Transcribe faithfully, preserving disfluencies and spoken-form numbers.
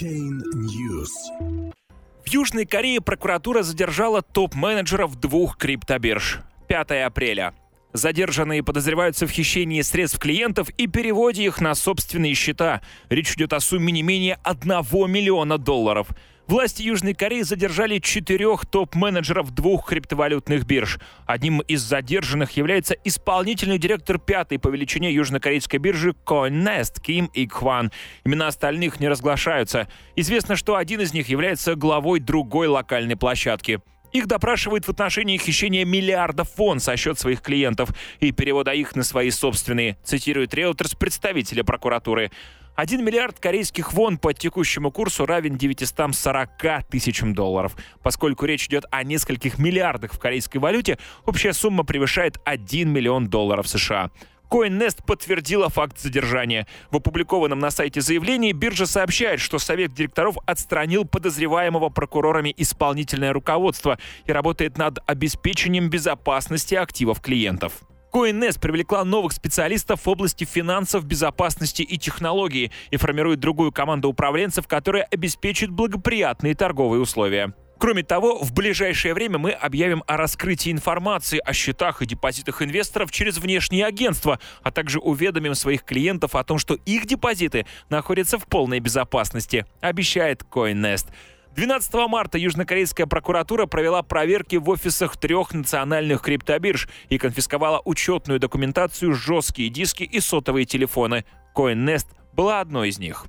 В Южной Корее прокуратура задержала топ-менеджеров двух криптобирж. пятого апреля. Задержанные подозреваются в хищении средств клиентов и переводе их на собственные счета. Речь идет о сумме не менее одного миллиона долларов. Власти Южной Кореи задержали четырех топ-менеджеров двух криптовалютных бирж. Одним из задержанных является исполнительный директор пятой по величине южнокорейской биржи CoinNest Ким Ик Хван. Имена остальных не разглашаются. Известно, что один из них является главой другой локальной площадки. Их допрашивают в отношении хищения миллиардов вон со счет своих клиентов и перевода их на свои собственные, цитирует Reuters представителя прокуратуры. Один миллиард корейских вон по текущему курсу равен девятистам сорока тысячам долларов. Поскольку речь идет о нескольких миллиардах в корейской валюте, общая сумма превышает один миллион долларов США. CoinNest подтвердила факт задержания. В опубликованном на сайте заявлении биржа сообщает, что совет директоров отстранил подозреваемого прокурорами исполнительное руководство и работает над обеспечением безопасности активов клиентов. CoinNest привлекла новых специалистов в области финансов, безопасности и технологии и формирует другую команду управленцев, которая обеспечит благоприятные торговые условия. Кроме того, в ближайшее время мы объявим о раскрытии информации о счетах и депозитах инвесторов через внешние агентства, а также уведомим своих клиентов о том, что их депозиты находятся в полной безопасности, обещает CoinNest. двенадцатого марта южнокорейская прокуратура провела проверки в офисах трех национальных криптобирж и конфисковала учетную документацию, жесткие диски и сотовые телефоны. CoinNest была одной из них.